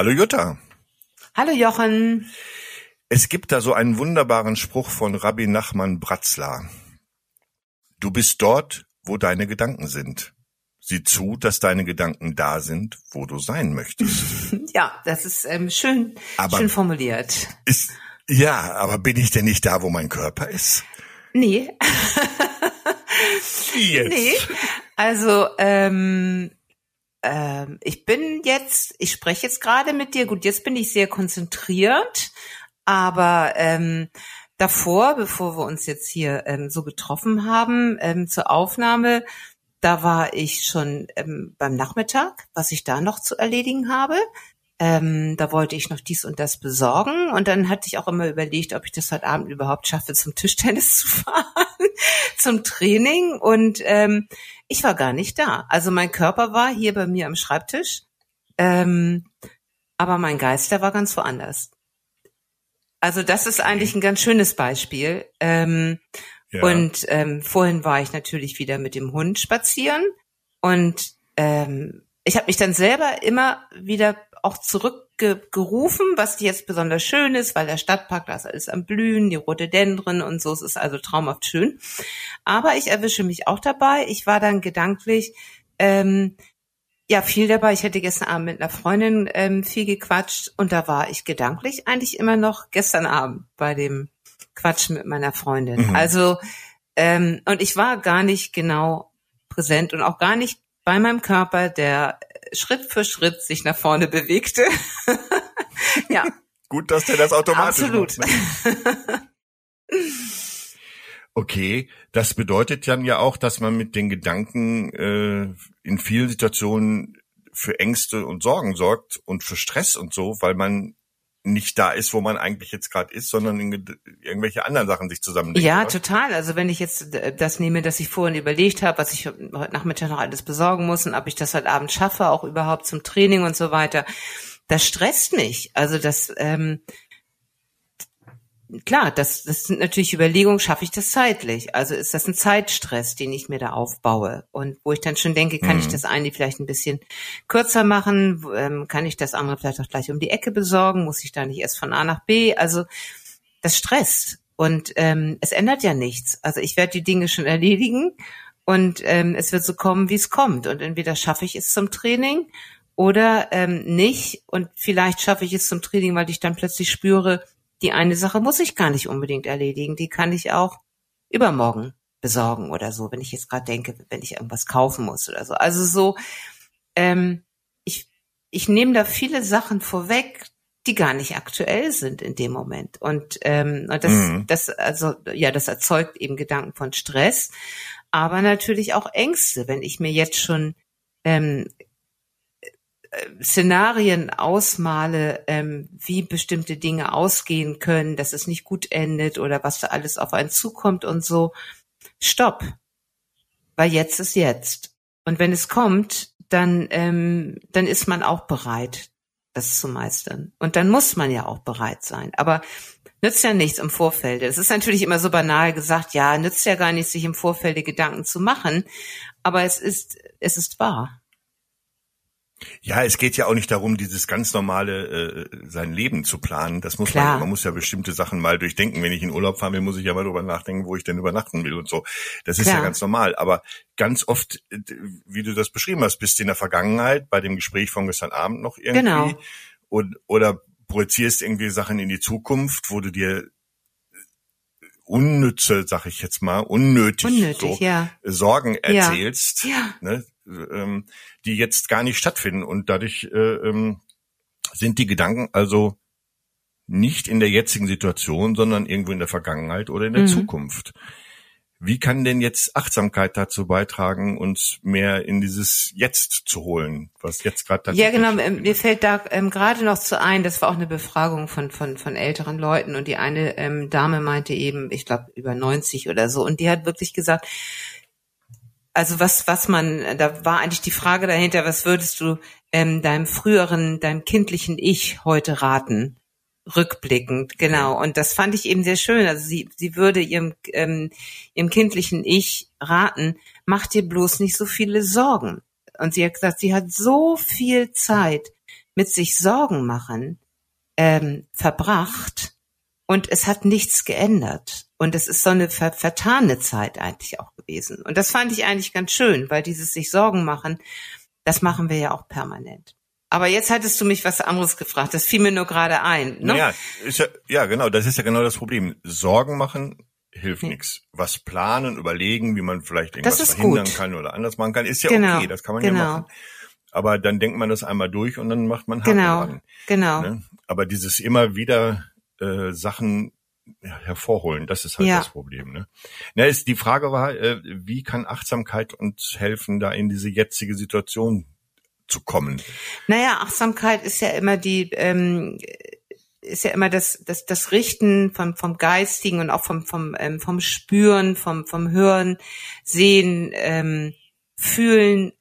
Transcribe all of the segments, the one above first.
Hallo Jutta. Hallo Jochen. Es gibt da so einen wunderbaren Spruch von Rabbi Nachman Braslaw. Du bist dort, wo deine Gedanken sind. Sieh zu, dass deine Gedanken da sind, wo du sein möchtest. Ja, das ist schön formuliert. Aber bin ich denn nicht da, wo mein Körper ist? Nee. Jetzt. Nee, also ich spreche jetzt gerade mit dir. Gut, jetzt bin ich sehr konzentriert, aber davor, bevor wir uns jetzt hier so getroffen haben zur Aufnahme, da war ich schon beim Nachmittag, was ich da noch zu erledigen habe. Da wollte ich noch dies und das besorgen und dann hatte ich auch immer überlegt, ob ich das heute Abend überhaupt schaffe, zum Tischtennis zu fahren, zum Training, und ich war gar nicht da. Also mein Körper war hier bei mir am Schreibtisch, aber mein Geist, der war ganz woanders. Also das ist eigentlich ein ganz schönes Beispiel. Ja. Und vorhin war ich natürlich wieder mit dem Hund spazieren und ich habe mich dann selber immer wieder auch zurückgerufen, was jetzt besonders schön ist, weil der Stadtpark, da ist alles am Blühen, die Rhododendren und so, es ist also traumhaft schön. Aber ich erwische mich auch dabei, ich war dann gedanklich viel dabei. Ich hätte gestern Abend mit einer Freundin viel gequatscht und da war ich gedanklich eigentlich immer noch gestern Abend bei dem Quatschen mit meiner Freundin. Mhm. Also und ich war gar nicht genau präsent und auch gar nicht bei meinem Körper, der Schritt für Schritt sich nach vorne bewegte. Ja. Gut, dass der das automatisch macht. Absolut. Okay, das bedeutet dann ja auch, dass man mit den Gedanken in vielen Situationen für Ängste und Sorgen sorgt und für Stress und so, weil man nicht da ist, wo man eigentlich jetzt gerade ist, sondern irgendwelche anderen Sachen sich zusammenlegen. Ja, oder? Total. Also wenn ich jetzt das nehme, dass ich vorhin überlegt habe, was ich heute Nachmittag noch alles besorgen muss und ob ich das heute Abend schaffe, auch überhaupt zum Training und so weiter, das stresst mich. Also das, klar, das sind natürlich Überlegungen, schaffe ich das zeitlich? Also ist das ein Zeitstress, den ich mir da aufbaue? Und wo ich dann schon denke, kann ich das eine vielleicht ein bisschen kürzer machen? Kann ich das andere vielleicht auch gleich um die Ecke besorgen? Muss ich da nicht erst von A nach B? Also das stresst und es ändert ja nichts. Also ich werde die Dinge schon erledigen und es wird so kommen, wie es kommt. Und entweder schaffe ich es zum Training oder nicht. Und vielleicht schaffe ich es zum Training, weil ich dann plötzlich spüre, die eine Sache muss ich gar nicht unbedingt erledigen, die kann ich auch übermorgen besorgen oder so, wenn ich jetzt gerade denke, wenn ich irgendwas kaufen muss oder so. Also so, ich nehme da viele Sachen vorweg, die gar nicht aktuell sind in dem Moment. Und das erzeugt eben Gedanken von Stress, aber natürlich auch Ängste, wenn ich mir jetzt schon Szenarien ausmale, wie bestimmte Dinge ausgehen können, dass es nicht gut endet oder was da alles auf einen zukommt und so. Stopp. Weil jetzt ist jetzt. Und wenn es kommt, dann ist man auch bereit, das zu meistern. Und dann muss man ja auch bereit sein. Aber nützt ja nichts im Vorfeld. Es ist natürlich immer so banal gesagt, ja, nützt ja gar nichts, sich im Vorfeld Gedanken zu machen. Aber es ist wahr. Ja, es geht ja auch nicht darum, dieses ganz normale, sein Leben zu planen. Das muss man muss ja bestimmte Sachen mal durchdenken. Wenn ich in Urlaub fahren will, muss ich ja mal drüber nachdenken, wo ich denn übernachten will und so. Das ist ja ganz normal. Aber ganz oft, wie du das beschrieben hast, bist du in der Vergangenheit bei dem Gespräch von gestern Abend noch irgendwie. Genau. Oder projizierst irgendwie Sachen in die Zukunft, wo du dir unnötig Sorgen erzählst. Ja. Ne? Die jetzt gar nicht stattfinden. Und dadurch sind die Gedanken also nicht in der jetzigen Situation, sondern irgendwo in der Vergangenheit oder in der Zukunft. Wie kann denn jetzt Achtsamkeit dazu beitragen, uns mehr in dieses Jetzt zu holen, was jetzt gerade tatsächlich... Ja, genau. Mir fällt da gerade noch zu ein, das war auch eine Befragung von älteren Leuten und die eine Dame meinte eben, ich glaube über 90 oder so, und die hat wirklich gesagt, also da war eigentlich die Frage dahinter, was würdest du deinem kindlichen Ich heute raten? Rückblickend, genau. Und das fand ich eben sehr schön. Also sie würde ihrem kindlichen Ich raten, mach dir bloß nicht so viele Sorgen. Und sie hat gesagt, sie hat so viel Zeit, mit sich Sorgen machen verbracht und es hat nichts geändert. Und es ist so eine vertane Zeit eigentlich auch gewesen. Und das fand ich eigentlich ganz schön, weil dieses sich Sorgen machen, das machen wir ja auch permanent. Aber jetzt hattest du mich was anderes gefragt. Das fiel mir nur gerade ein. Ne? Ja, genau. Das ist ja genau das Problem. Sorgen machen hilft nichts. Was planen, überlegen, wie man vielleicht irgendwas verhindern kann oder anders machen kann, ist ja okay. Das kann man ja machen. Aber dann denkt man das einmal durch und dann macht man Haken dran. Ne? Aber dieses immer wieder Sachen hervorholen, das ist halt das Problem. Ne? Na, die Frage war, wie kann Achtsamkeit uns helfen, da in diese jetzige Situation zu kommen? Naja, Achtsamkeit ist ja immer das Richten vom Geistigen und auch vom Spüren, vom Hören, Sehen, Fühlen,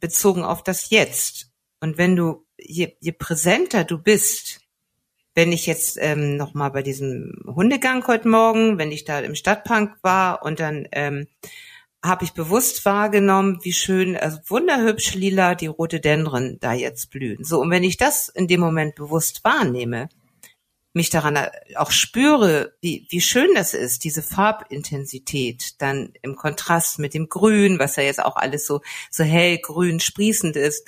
bezogen auf das Jetzt. Und wenn du, je präsenter du bist, wenn ich jetzt nochmal bei diesem Hundegang heute Morgen, wenn ich da im Stadtpark war und dann habe ich bewusst wahrgenommen, wie schön, also wunderhübsch lila die Rhododendren da jetzt blühen. So, und wenn ich das in dem Moment bewusst wahrnehme, mich daran auch spüre, wie schön das ist, diese Farbintensität, dann im Kontrast mit dem Grün, was ja jetzt auch alles so hellgrün sprießend ist.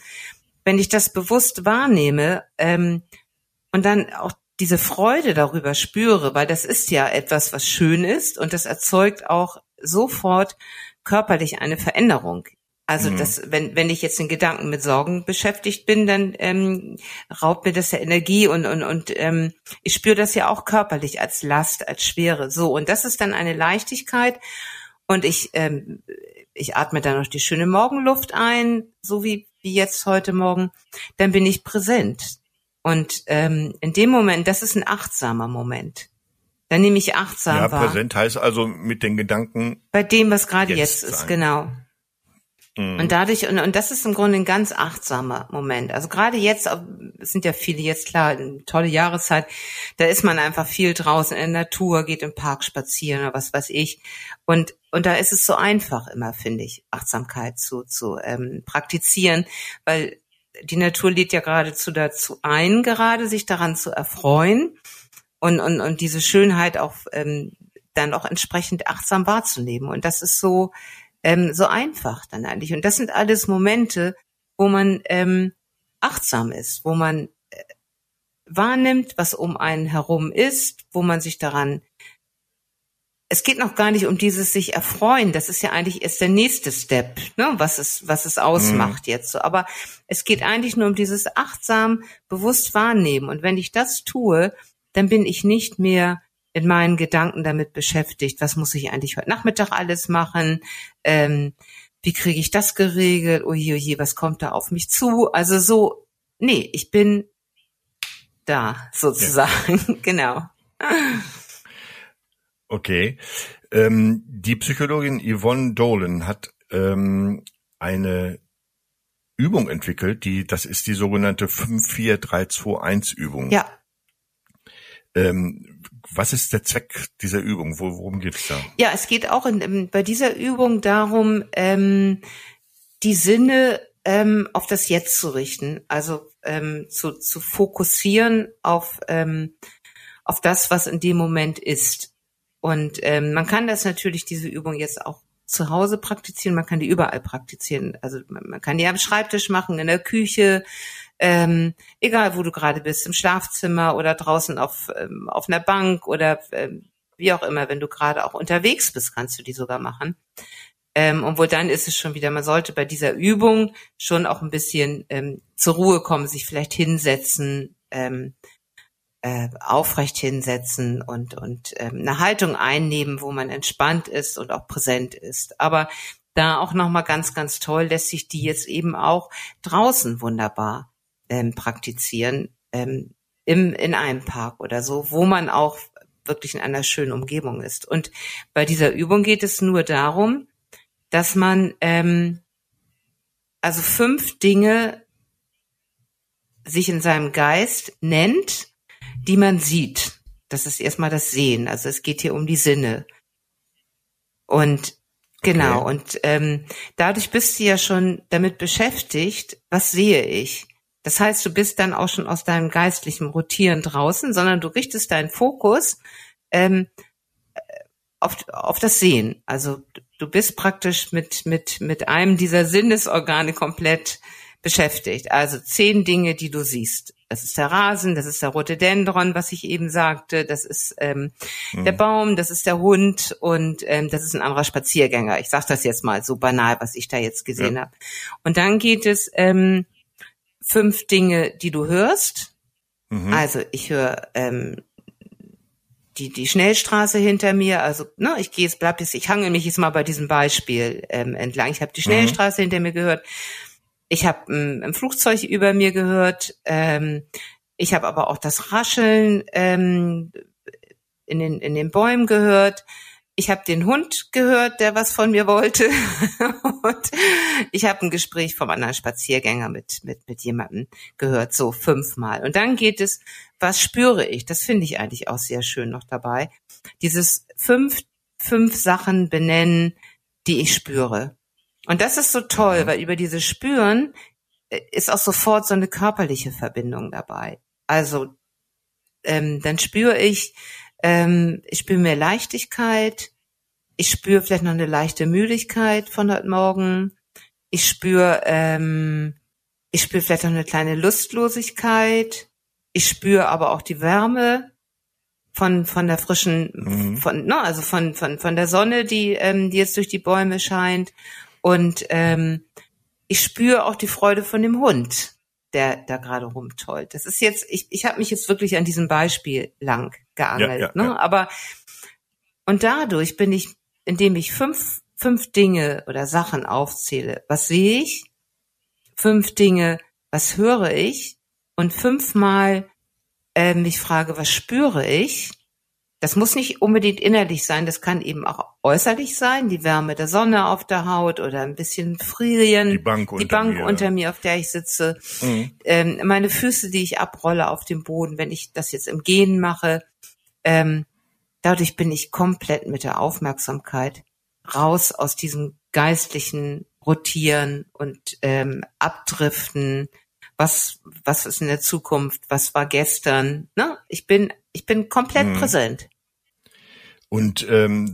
Wenn ich das bewusst wahrnehme und dann auch diese Freude darüber spüre, weil das ist ja etwas, was schön ist und das erzeugt auch sofort körperlich eine Veränderung. Also das, wenn ich jetzt in Gedanken mit Sorgen beschäftigt bin, dann raubt mir das ja Energie und ich spüre das ja auch körperlich als Last, als Schwere. So, und das ist dann eine Leichtigkeit und ich atme dann noch die schöne Morgenluft ein, so wie jetzt heute Morgen, dann bin ich präsent. Und in dem Moment, das ist ein achtsamer Moment. Dann nehme ich achtsam wahr. Ja, präsent heißt also mit den Gedanken bei dem, was gerade jetzt ist, genau. Und dadurch, und das ist im Grunde ein ganz achtsamer Moment. Also gerade jetzt, es sind ja viele jetzt, klar, eine tolle Jahreszeit, da ist man einfach viel draußen in der Natur, geht im Park spazieren oder was weiß ich. Und da ist es so einfach immer, finde ich, Achtsamkeit zu praktizieren, weil die Natur lädt ja geradezu dazu ein, gerade sich daran zu erfreuen und diese Schönheit auch dann auch entsprechend achtsam wahrzunehmen. Und das ist so einfach dann eigentlich. Und das sind alles Momente, wo man achtsam ist, wo man wahrnimmt, was um einen herum ist, wo man sich daran... Es geht noch gar nicht um dieses sich erfreuen, das ist ja eigentlich erst der nächste Step, ne? was es ausmacht jetzt so. Aber es geht eigentlich nur um dieses achtsam, bewusst wahrnehmen. Und wenn ich das tue, dann bin ich nicht mehr... in meinen Gedanken damit beschäftigt, was muss ich eigentlich heute Nachmittag alles machen, wie kriege ich das geregelt, oje, was kommt da auf mich zu, also so, nee, ich bin da, sozusagen, genau. Okay, die Psychologin Yvonne Dolan hat eine Übung entwickelt, das ist die sogenannte 5-4-3-2-1-Übung. Ja. Was ist der Zweck dieser Übung? Worum geht es da? Ja, es geht auch bei dieser Übung darum, die Sinne auf das Jetzt zu richten, also zu fokussieren auf das, was in dem Moment ist. Und man kann das natürlich, diese Übung jetzt auch zu Hause praktizieren, man kann die überall praktizieren. Also man kann die am Schreibtisch machen, in der Küche, egal wo du gerade bist, im Schlafzimmer oder draußen auf einer Bank oder wie auch immer, wenn du gerade auch unterwegs bist, kannst du die sogar machen. Und wohl dann ist es schon wieder, man sollte bei dieser Übung schon auch ein bisschen zur Ruhe kommen, sich vielleicht hinsetzen, aufrecht hinsetzen und eine Haltung einnehmen, wo man entspannt ist und auch präsent ist. Aber da auch nochmal ganz, ganz toll lässt sich die jetzt eben auch draußen wunderbar praktizieren, in einem Park oder so, wo man auch wirklich in einer schönen Umgebung ist. Und bei dieser Übung geht es nur darum, dass man also 5 Dinge sich in seinem Geist nennt, die man sieht. Das ist erstmal das Sehen. Also es geht hier um die Sinne. Und genau, okay. Und dadurch bist du ja schon damit beschäftigt, was sehe ich? Das heißt, du bist dann auch schon aus deinem geistlichen Rotieren draußen, sondern du richtest deinen Fokus auf das Sehen. Also du bist praktisch mit einem dieser Sinnesorgane komplett beschäftigt. Also 10 Dinge, die du siehst. Das ist der Rasen, das ist der Rhododendron, was ich eben sagte, das ist der Baum, das ist der Hund und das ist ein anderer Spaziergänger. Ich sage das jetzt mal so banal, was ich da jetzt gesehen habe. Und dann geht es 5 Dinge, die du hörst. Mhm. Also ich höre die Schnellstraße hinter mir, also ne, ich hangel mich jetzt mal bei diesem Beispiel entlang. Ich habe die Schnellstraße hinter mir gehört. Ich habe ein Flugzeug über mir gehört. Ich habe aber auch das Rascheln in den Bäumen gehört. Ich habe den Hund gehört, der was von mir wollte. Und ich habe ein Gespräch vom anderen Spaziergänger mit jemandem gehört, so 5 Mal. Und dann geht es, was spüre ich? Das finde ich eigentlich auch sehr schön noch dabei. Dieses 5 Sachen benennen, die ich spüre. Und das ist so toll, weil über dieses Spüren ist auch sofort so eine körperliche Verbindung dabei. Also dann spüre ich spüre mehr Leichtigkeit, ich spüre vielleicht noch eine leichte Müdigkeit von heute Morgen, ich spüre vielleicht noch eine kleine Lustlosigkeit, ich spüre aber auch die Wärme von der frischen, von der Sonne, die jetzt durch die Bäume scheint. Und ich spüre auch die Freude von dem Hund, der da gerade rumtollt. Das ist jetzt, ich habe mich jetzt wirklich an diesem Beispiel lang geangelt. Ja. Aber und dadurch bin ich, indem ich 5 Dinge oder Sachen aufzähle, was sehe ich, 5 Dinge, was höre ich und 5-mal mich frage, was spüre ich. Das muss nicht unbedingt innerlich sein, das kann eben auch äußerlich sein, die Wärme der Sonne auf der Haut oder ein bisschen Frieren, die Bank unter mir, auf der ich sitze, meine Füße, die ich abrolle auf dem Boden, wenn ich das jetzt im Gehen mache. Dadurch bin ich komplett mit der Aufmerksamkeit raus aus diesem geistlichen Rotieren und Abdriften. Was ist in der Zukunft? Was war gestern? Ne? Ich bin komplett präsent. Und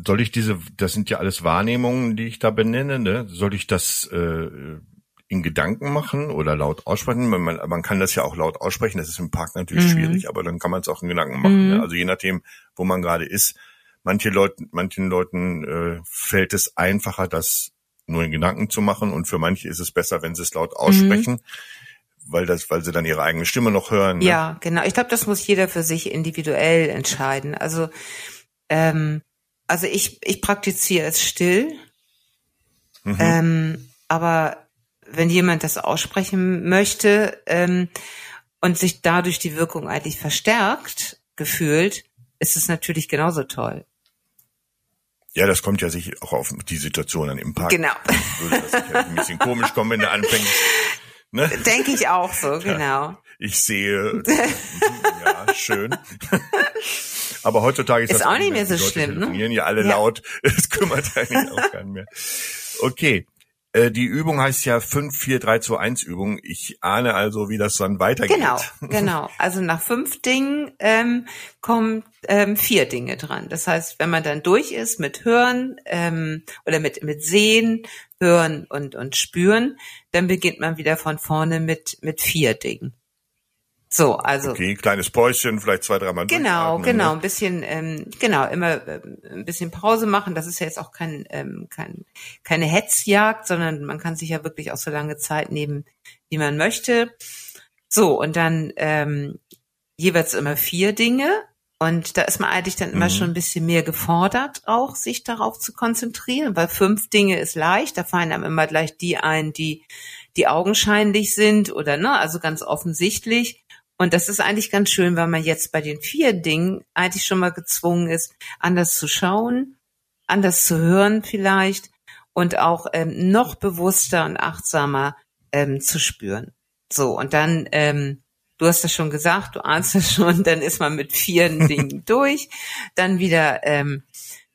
soll ich das sind ja alles Wahrnehmungen, die ich da benenne, ne? Soll ich das in Gedanken machen oder laut aussprechen? Man kann das ja auch laut aussprechen, das ist im Park natürlich schwierig, aber dann kann man es auch in Gedanken machen. Ne? Also je nachdem, wo man gerade ist. Manchen Leuten fällt es einfacher, das nur in Gedanken zu machen und für manche ist es besser, wenn sie es laut aussprechen. Weil sie dann ihre eigene Stimme noch hören. Ne? Ja, genau. Ich glaube, das muss jeder für sich individuell entscheiden. Also, ich praktiziere es still. Aber wenn jemand das aussprechen möchte, und sich dadurch die Wirkung eigentlich verstärkt gefühlt, ist es natürlich genauso toll. Ja, das kommt ja sich auch auf die Situation an im Park. Genau. Würde das sicher ein bisschen komisch kommen, wenn du anfängst. Ne? Denke ich auch so, genau. Ich sehe, ja, schön. Aber heutzutage ist das auch nicht mehr so schlimm. Telefonieren ja alle laut, es kümmert eigentlich auch keinen mehr. Okay, die Übung heißt ja 5-4-3-2-1-Übung. Ich ahne also, wie das dann weitergeht. Genau. Also nach 5 Dingen kommen 4 Dinge dran. Das heißt, wenn man dann durch ist mit Hören oder mit Sehen, Hören und Spüren, dann beginnt man wieder von vorne mit 4 Dingen. So, also. Okay, kleines Päuschen, vielleicht 2-3 Mal. Genau, ein bisschen, immer ein bisschen Pause machen. Das ist ja jetzt auch keine Hetzjagd, sondern man kann sich ja wirklich auch so lange Zeit nehmen, wie man möchte. So, und dann, jeweils immer 4 Dinge. Und da ist man eigentlich dann immer schon ein bisschen mehr gefordert, auch sich darauf zu konzentrieren, weil 5 Dinge ist leicht, da fallen einem immer gleich die ein, die augenscheinlich sind oder, ne, also ganz offensichtlich. Und das ist eigentlich ganz schön, weil man jetzt bei den 4 Dingen eigentlich schon mal gezwungen ist, anders zu schauen, anders zu hören vielleicht und auch noch bewusster und achtsamer zu spüren. So, und dann, du hast das schon gesagt, du ahnst das schon, dann ist man mit 4 Dingen durch, dann wieder ein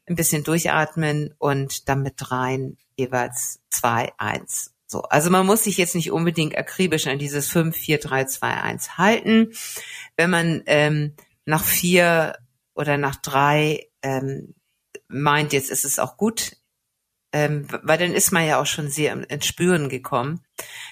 bisschen durchatmen und dann mit 3 jeweils 2, 1 So, also man muss sich jetzt nicht unbedingt akribisch an dieses 5-4-3-2-1 halten. Wenn man nach 4 oder nach 3 meint, jetzt ist es auch gut, weil dann ist man ja auch schon sehr ins Spüren gekommen,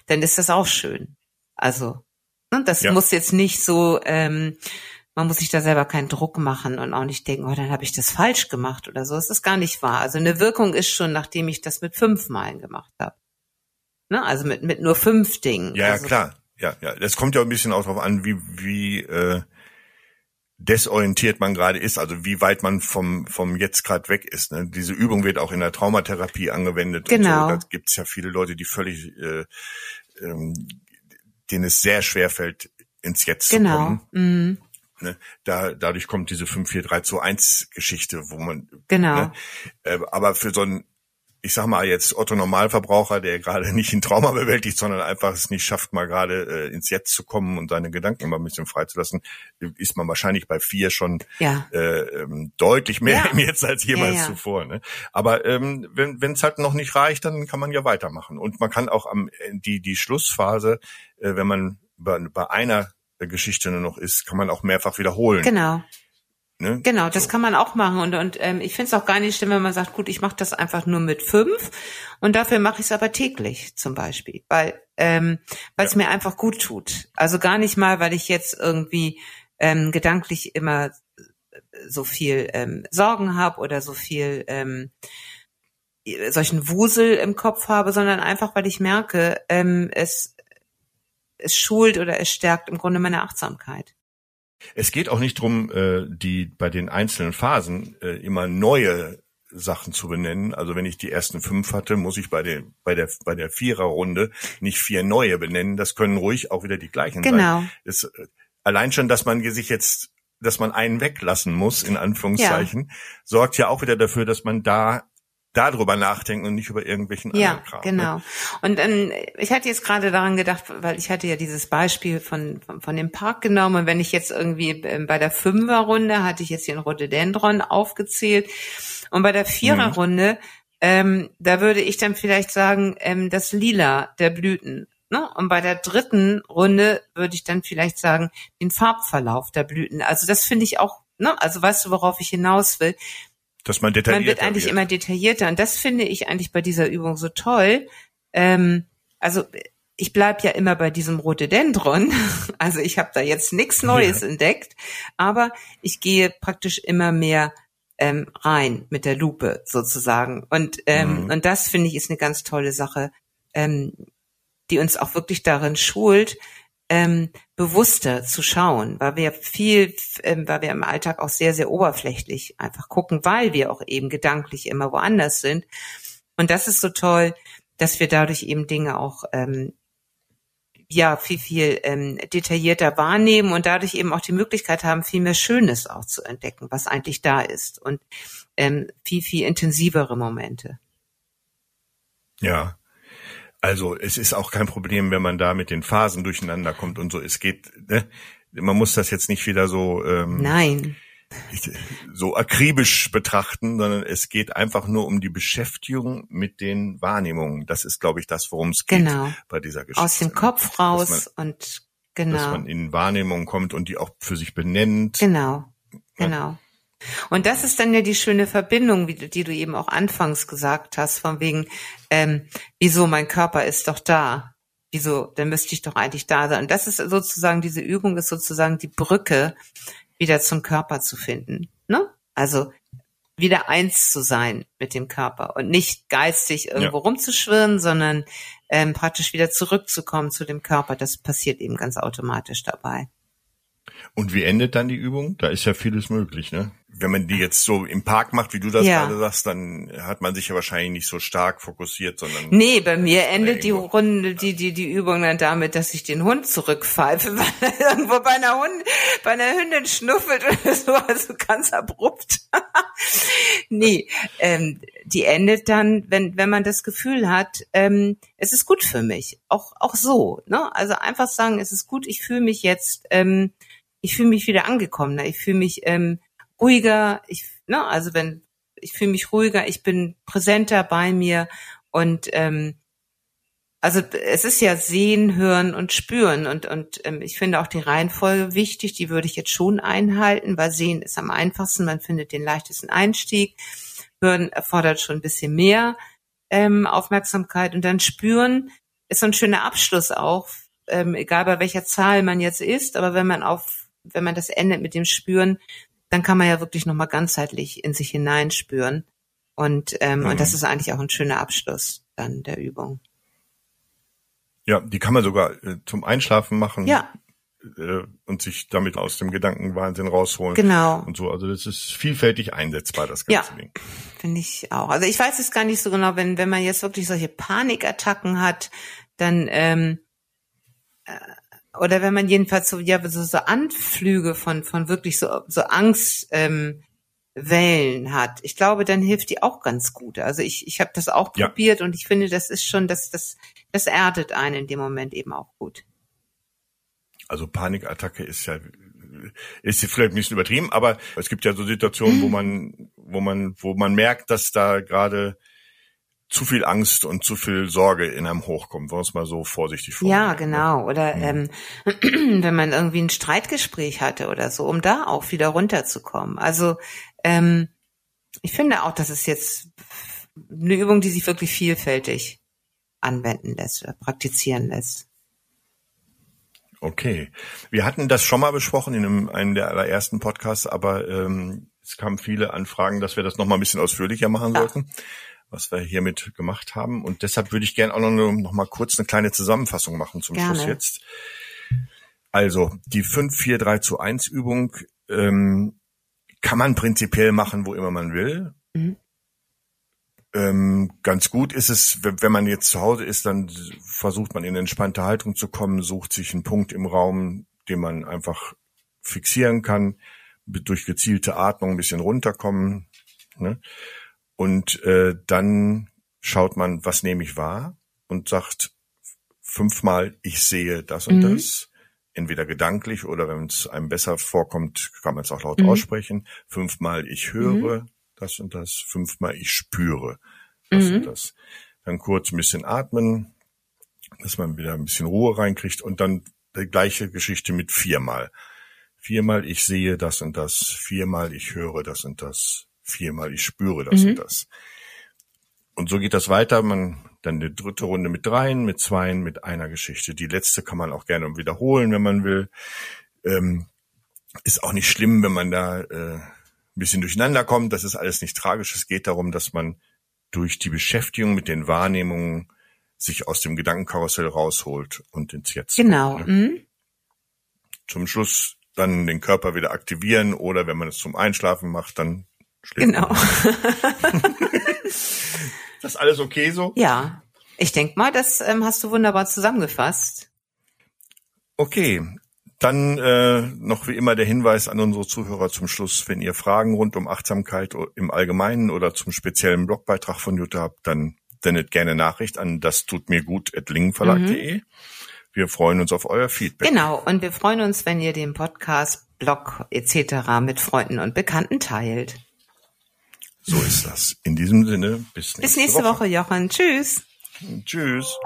dann ist das auch schön. Also, ne, das muss jetzt nicht so, man muss sich da selber keinen Druck machen und auch nicht denken, oh, dann habe ich das falsch gemacht oder so. Es ist gar nicht wahr. Also eine Wirkung ist schon, nachdem ich das mit 5 Malen gemacht habe. Ne, also mit nur 5 Dingen. Ja, also, klar. Ja. Das kommt ja ein bisschen auch drauf an, wie desorientiert man gerade ist, also wie weit man vom Jetzt gerade weg ist. Ne? Diese Übung wird auch in der Traumatherapie angewendet. Genau. Und so. Da gibt es ja viele Leute, die völlig, denen es sehr schwer fällt, ins Jetzt zu kommen. Mhm. Ne? Dadurch kommt diese 5-4-3-2-1-Geschichte, wo man. Genau. Ne? Aber für so einen, ich sag mal jetzt Otto Normalverbraucher, der gerade nicht ein Trauma bewältigt, sondern einfach es nicht schafft, mal gerade ins Jetzt zu kommen und seine Gedanken mal ein bisschen freizulassen, ist man wahrscheinlich bei 4 schon deutlich mehr im Jetzt als jemals zuvor. Ne? Aber wenn es halt noch nicht reicht, dann kann man ja weitermachen. Und man kann auch die Schlussphase, wenn man bei einer Geschichte nur noch ist, kann man auch mehrfach wiederholen. Genau. Ne? Genau, das kann man auch machen und ich finde es auch gar nicht schlimm, wenn man sagt, gut, ich mache das einfach nur mit 5 und dafür mache ich es aber täglich zum Beispiel, weil es mir einfach gut tut. Also gar nicht mal, weil ich jetzt irgendwie gedanklich immer so viel Sorgen habe oder so viel solchen Wusel im Kopf habe, sondern einfach, weil ich merke, es schult oder es stärkt im Grunde meine Achtsamkeit. Es geht auch nicht drum, bei den einzelnen Phasen immer neue Sachen zu benennen. Also wenn ich die ersten 5 hatte, muss ich bei der 4er-Runde nicht 4 neue benennen. Das können ruhig auch wieder die gleichen sein. Es, allein schon, dass man einen weglassen muss, in Anführungszeichen, sorgt ja auch wieder dafür, dass man darüber nachdenken und nicht über irgendwelchen anderen Kram. Ja, genau. Ne? Und ich hatte jetzt gerade daran gedacht, weil ich hatte ja dieses Beispiel von dem Park genommen. Und wenn ich jetzt irgendwie bei der 5er-Runde hatte ich jetzt hier einen Rhododendron aufgezählt. Und bei der 4er-Runde, da würde ich dann vielleicht sagen, das Lila der Blüten. Ne? Und bei der 3. Runde würde ich dann vielleicht sagen, den Farbverlauf der Blüten. Also das finde ich auch, ne? Also weißt du, worauf ich hinaus will? Dass man detaillierter wird. Man wird eigentlich immer detaillierter. Und das finde ich eigentlich bei dieser Übung so toll. Also ich bleibe ja immer bei diesem Rhododendron. Also ich habe da jetzt nichts Neues entdeckt. Aber ich gehe praktisch immer mehr rein mit der Lupe sozusagen. Und und das finde ich ist eine ganz tolle Sache, die uns auch wirklich darin schult, bewusster zu schauen, weil wir im Alltag auch sehr, sehr oberflächlich einfach gucken, weil wir auch eben gedanklich immer woanders sind. Und das ist so toll, dass wir dadurch eben Dinge auch viel, viel detaillierter wahrnehmen und dadurch eben auch die Möglichkeit haben, viel mehr Schönes auch zu entdecken, was eigentlich da ist und viel, viel intensivere Momente. Ja. Also es ist auch kein Problem, wenn man da mit den Phasen durcheinander kommt und so. Es geht, ne? Man muss das jetzt nicht wieder so so akribisch betrachten, sondern es geht einfach nur um die Beschäftigung mit den Wahrnehmungen. Das ist, glaube ich, das, worum es geht bei dieser Geschichte. Aus dem Kopf raus und dass man in Wahrnehmungen kommt und die auch für sich benennt. Genau. Und das ist dann ja die schöne Verbindung, die du eben auch anfangs gesagt hast, von wegen, wieso mein Körper ist doch da, wieso, dann müsste ich doch eigentlich da sein. Und das ist sozusagen, diese Übung ist sozusagen die Brücke, wieder zum Körper zu finden, ne? Also wieder eins zu sein mit dem Körper und nicht geistig irgendwo rumzuschwirren, sondern praktisch wieder zurückzukommen zu dem Körper. Das passiert eben ganz automatisch dabei. Und wie endet dann die Übung? Da ist ja vieles möglich, ne? Wenn man die jetzt so im Park macht, wie du das gerade sagst, dann hat man sich ja wahrscheinlich nicht so stark fokussiert, sondern... Nee, bei mir endet die Runde, die Übung dann damit, dass ich den Hund zurückpfeife, weil er irgendwo bei einer Hündin schnuffelt oder so, also ganz abrupt. Nee, die endet dann, wenn man das Gefühl hat, es ist gut für mich, auch so, ne? Also einfach sagen, es ist gut, ich fühle mich jetzt, ich fühle mich wieder angekommener, ich fühle mich ruhiger, ich fühle mich ruhiger, ich bin präsenter bei mir und Also es ist ja Sehen, Hören und Spüren und ich finde auch die Reihenfolge wichtig, die würde ich jetzt schon einhalten, weil Sehen ist am einfachsten, man findet den leichtesten Einstieg, Hören erfordert schon ein bisschen mehr Aufmerksamkeit und dann Spüren ist so ein schöner Abschluss auch, egal bei welcher Zahl man jetzt ist, aber wenn man das endet mit dem Spüren, dann kann man ja wirklich nochmal ganzheitlich in sich hineinspüren und das ist eigentlich auch ein schöner Abschluss dann der Übung. Ja, die kann man sogar zum Einschlafen machen und sich damit aus dem Gedankenwahnsinn rausholen. Genau. Und so, also das ist vielfältig einsetzbar, das ganze Ding. Ja, finde ich auch. Also ich weiß es gar nicht so genau, wenn man jetzt wirklich solche Panikattacken hat, dann oder wenn man jedenfalls so Anflüge von wirklich so Angstwellen hat. Ich glaube, dann hilft die auch ganz gut. Also ich habe das auch probiert und ich finde, das ist schon, das erdet einen in dem Moment eben auch gut. Also Panikattacke ist vielleicht ein bisschen übertrieben, aber es gibt ja so Situationen, wo man merkt, dass da gerade zu viel Angst und zu viel Sorge in einem hochkommt, wenn man es mal so vorsichtig formuliert. Ja, genau. Oder wenn man irgendwie ein Streitgespräch hatte oder so, um da auch wieder runterzukommen. Also ich finde auch, das ist jetzt eine Übung, die sich wirklich vielfältig anwenden lässt oder praktizieren lässt. Okay. Wir hatten das schon mal besprochen in einem der allerersten Podcasts, aber es kamen viele Anfragen, dass wir das nochmal ein bisschen ausführlicher machen sollten, was wir hiermit gemacht haben. Und deshalb würde ich gerne auch noch mal kurz eine kleine Zusammenfassung machen zum Schluss jetzt. Also die 5-4-3-2-1 Übung kann man prinzipiell machen, wo immer man will. Mhm. Ganz gut ist es, wenn man jetzt zu Hause ist, dann versucht man in eine entspannte Haltung zu kommen, sucht sich einen Punkt im Raum, den man einfach fixieren kann, durch gezielte Atmung ein bisschen runterkommen, ne? Und dann schaut man, was nehme ich wahr und sagt 5-mal, ich sehe das und das. Entweder gedanklich oder wenn es einem besser vorkommt, kann man es auch laut aussprechen. 5-mal, ich höre das und das. 5-mal, ich spüre das und das. Dann kurz ein bisschen atmen, dass man wieder ein bisschen Ruhe reinkriegt und dann die gleiche Geschichte mit 4-mal. 4-mal, ich sehe das und das. 4-mal, ich höre das und das. 4-mal, ich spüre das und das. Und so geht das weiter. Man dann eine dritte Runde mit 3, mit 2, mit einer Geschichte. Die letzte kann man auch gerne wiederholen, wenn man will. Ist auch nicht schlimm, wenn man da ein bisschen durcheinander kommt. Das ist alles nicht tragisch. Es geht darum, dass man durch die Beschäftigung mit den Wahrnehmungen sich aus dem Gedankenkarussell rausholt und ins Jetzt kommt, ne? Zum Schluss dann den Körper wieder aktivieren oder wenn man es zum Einschlafen macht, dann genau. Das ist alles okay so? Ja, ich denke mal, das hast du wunderbar zusammengefasst. Okay, dann noch wie immer der Hinweis an unsere Zuhörer zum Schluss, wenn ihr Fragen rund um Achtsamkeit im Allgemeinen oder zum speziellen Blogbeitrag von Jutta habt, dann sendet gerne Nachricht an dastutmirgut@lingenverlag.de. Wir freuen uns auf euer Feedback. Genau, und wir freuen uns, wenn ihr den Podcast, Blog etc. mit Freunden und Bekannten teilt. So ist das. In diesem Sinne, bis nächste Woche. Bis nächste Woche, Jochen. Tschüss. Tschüss.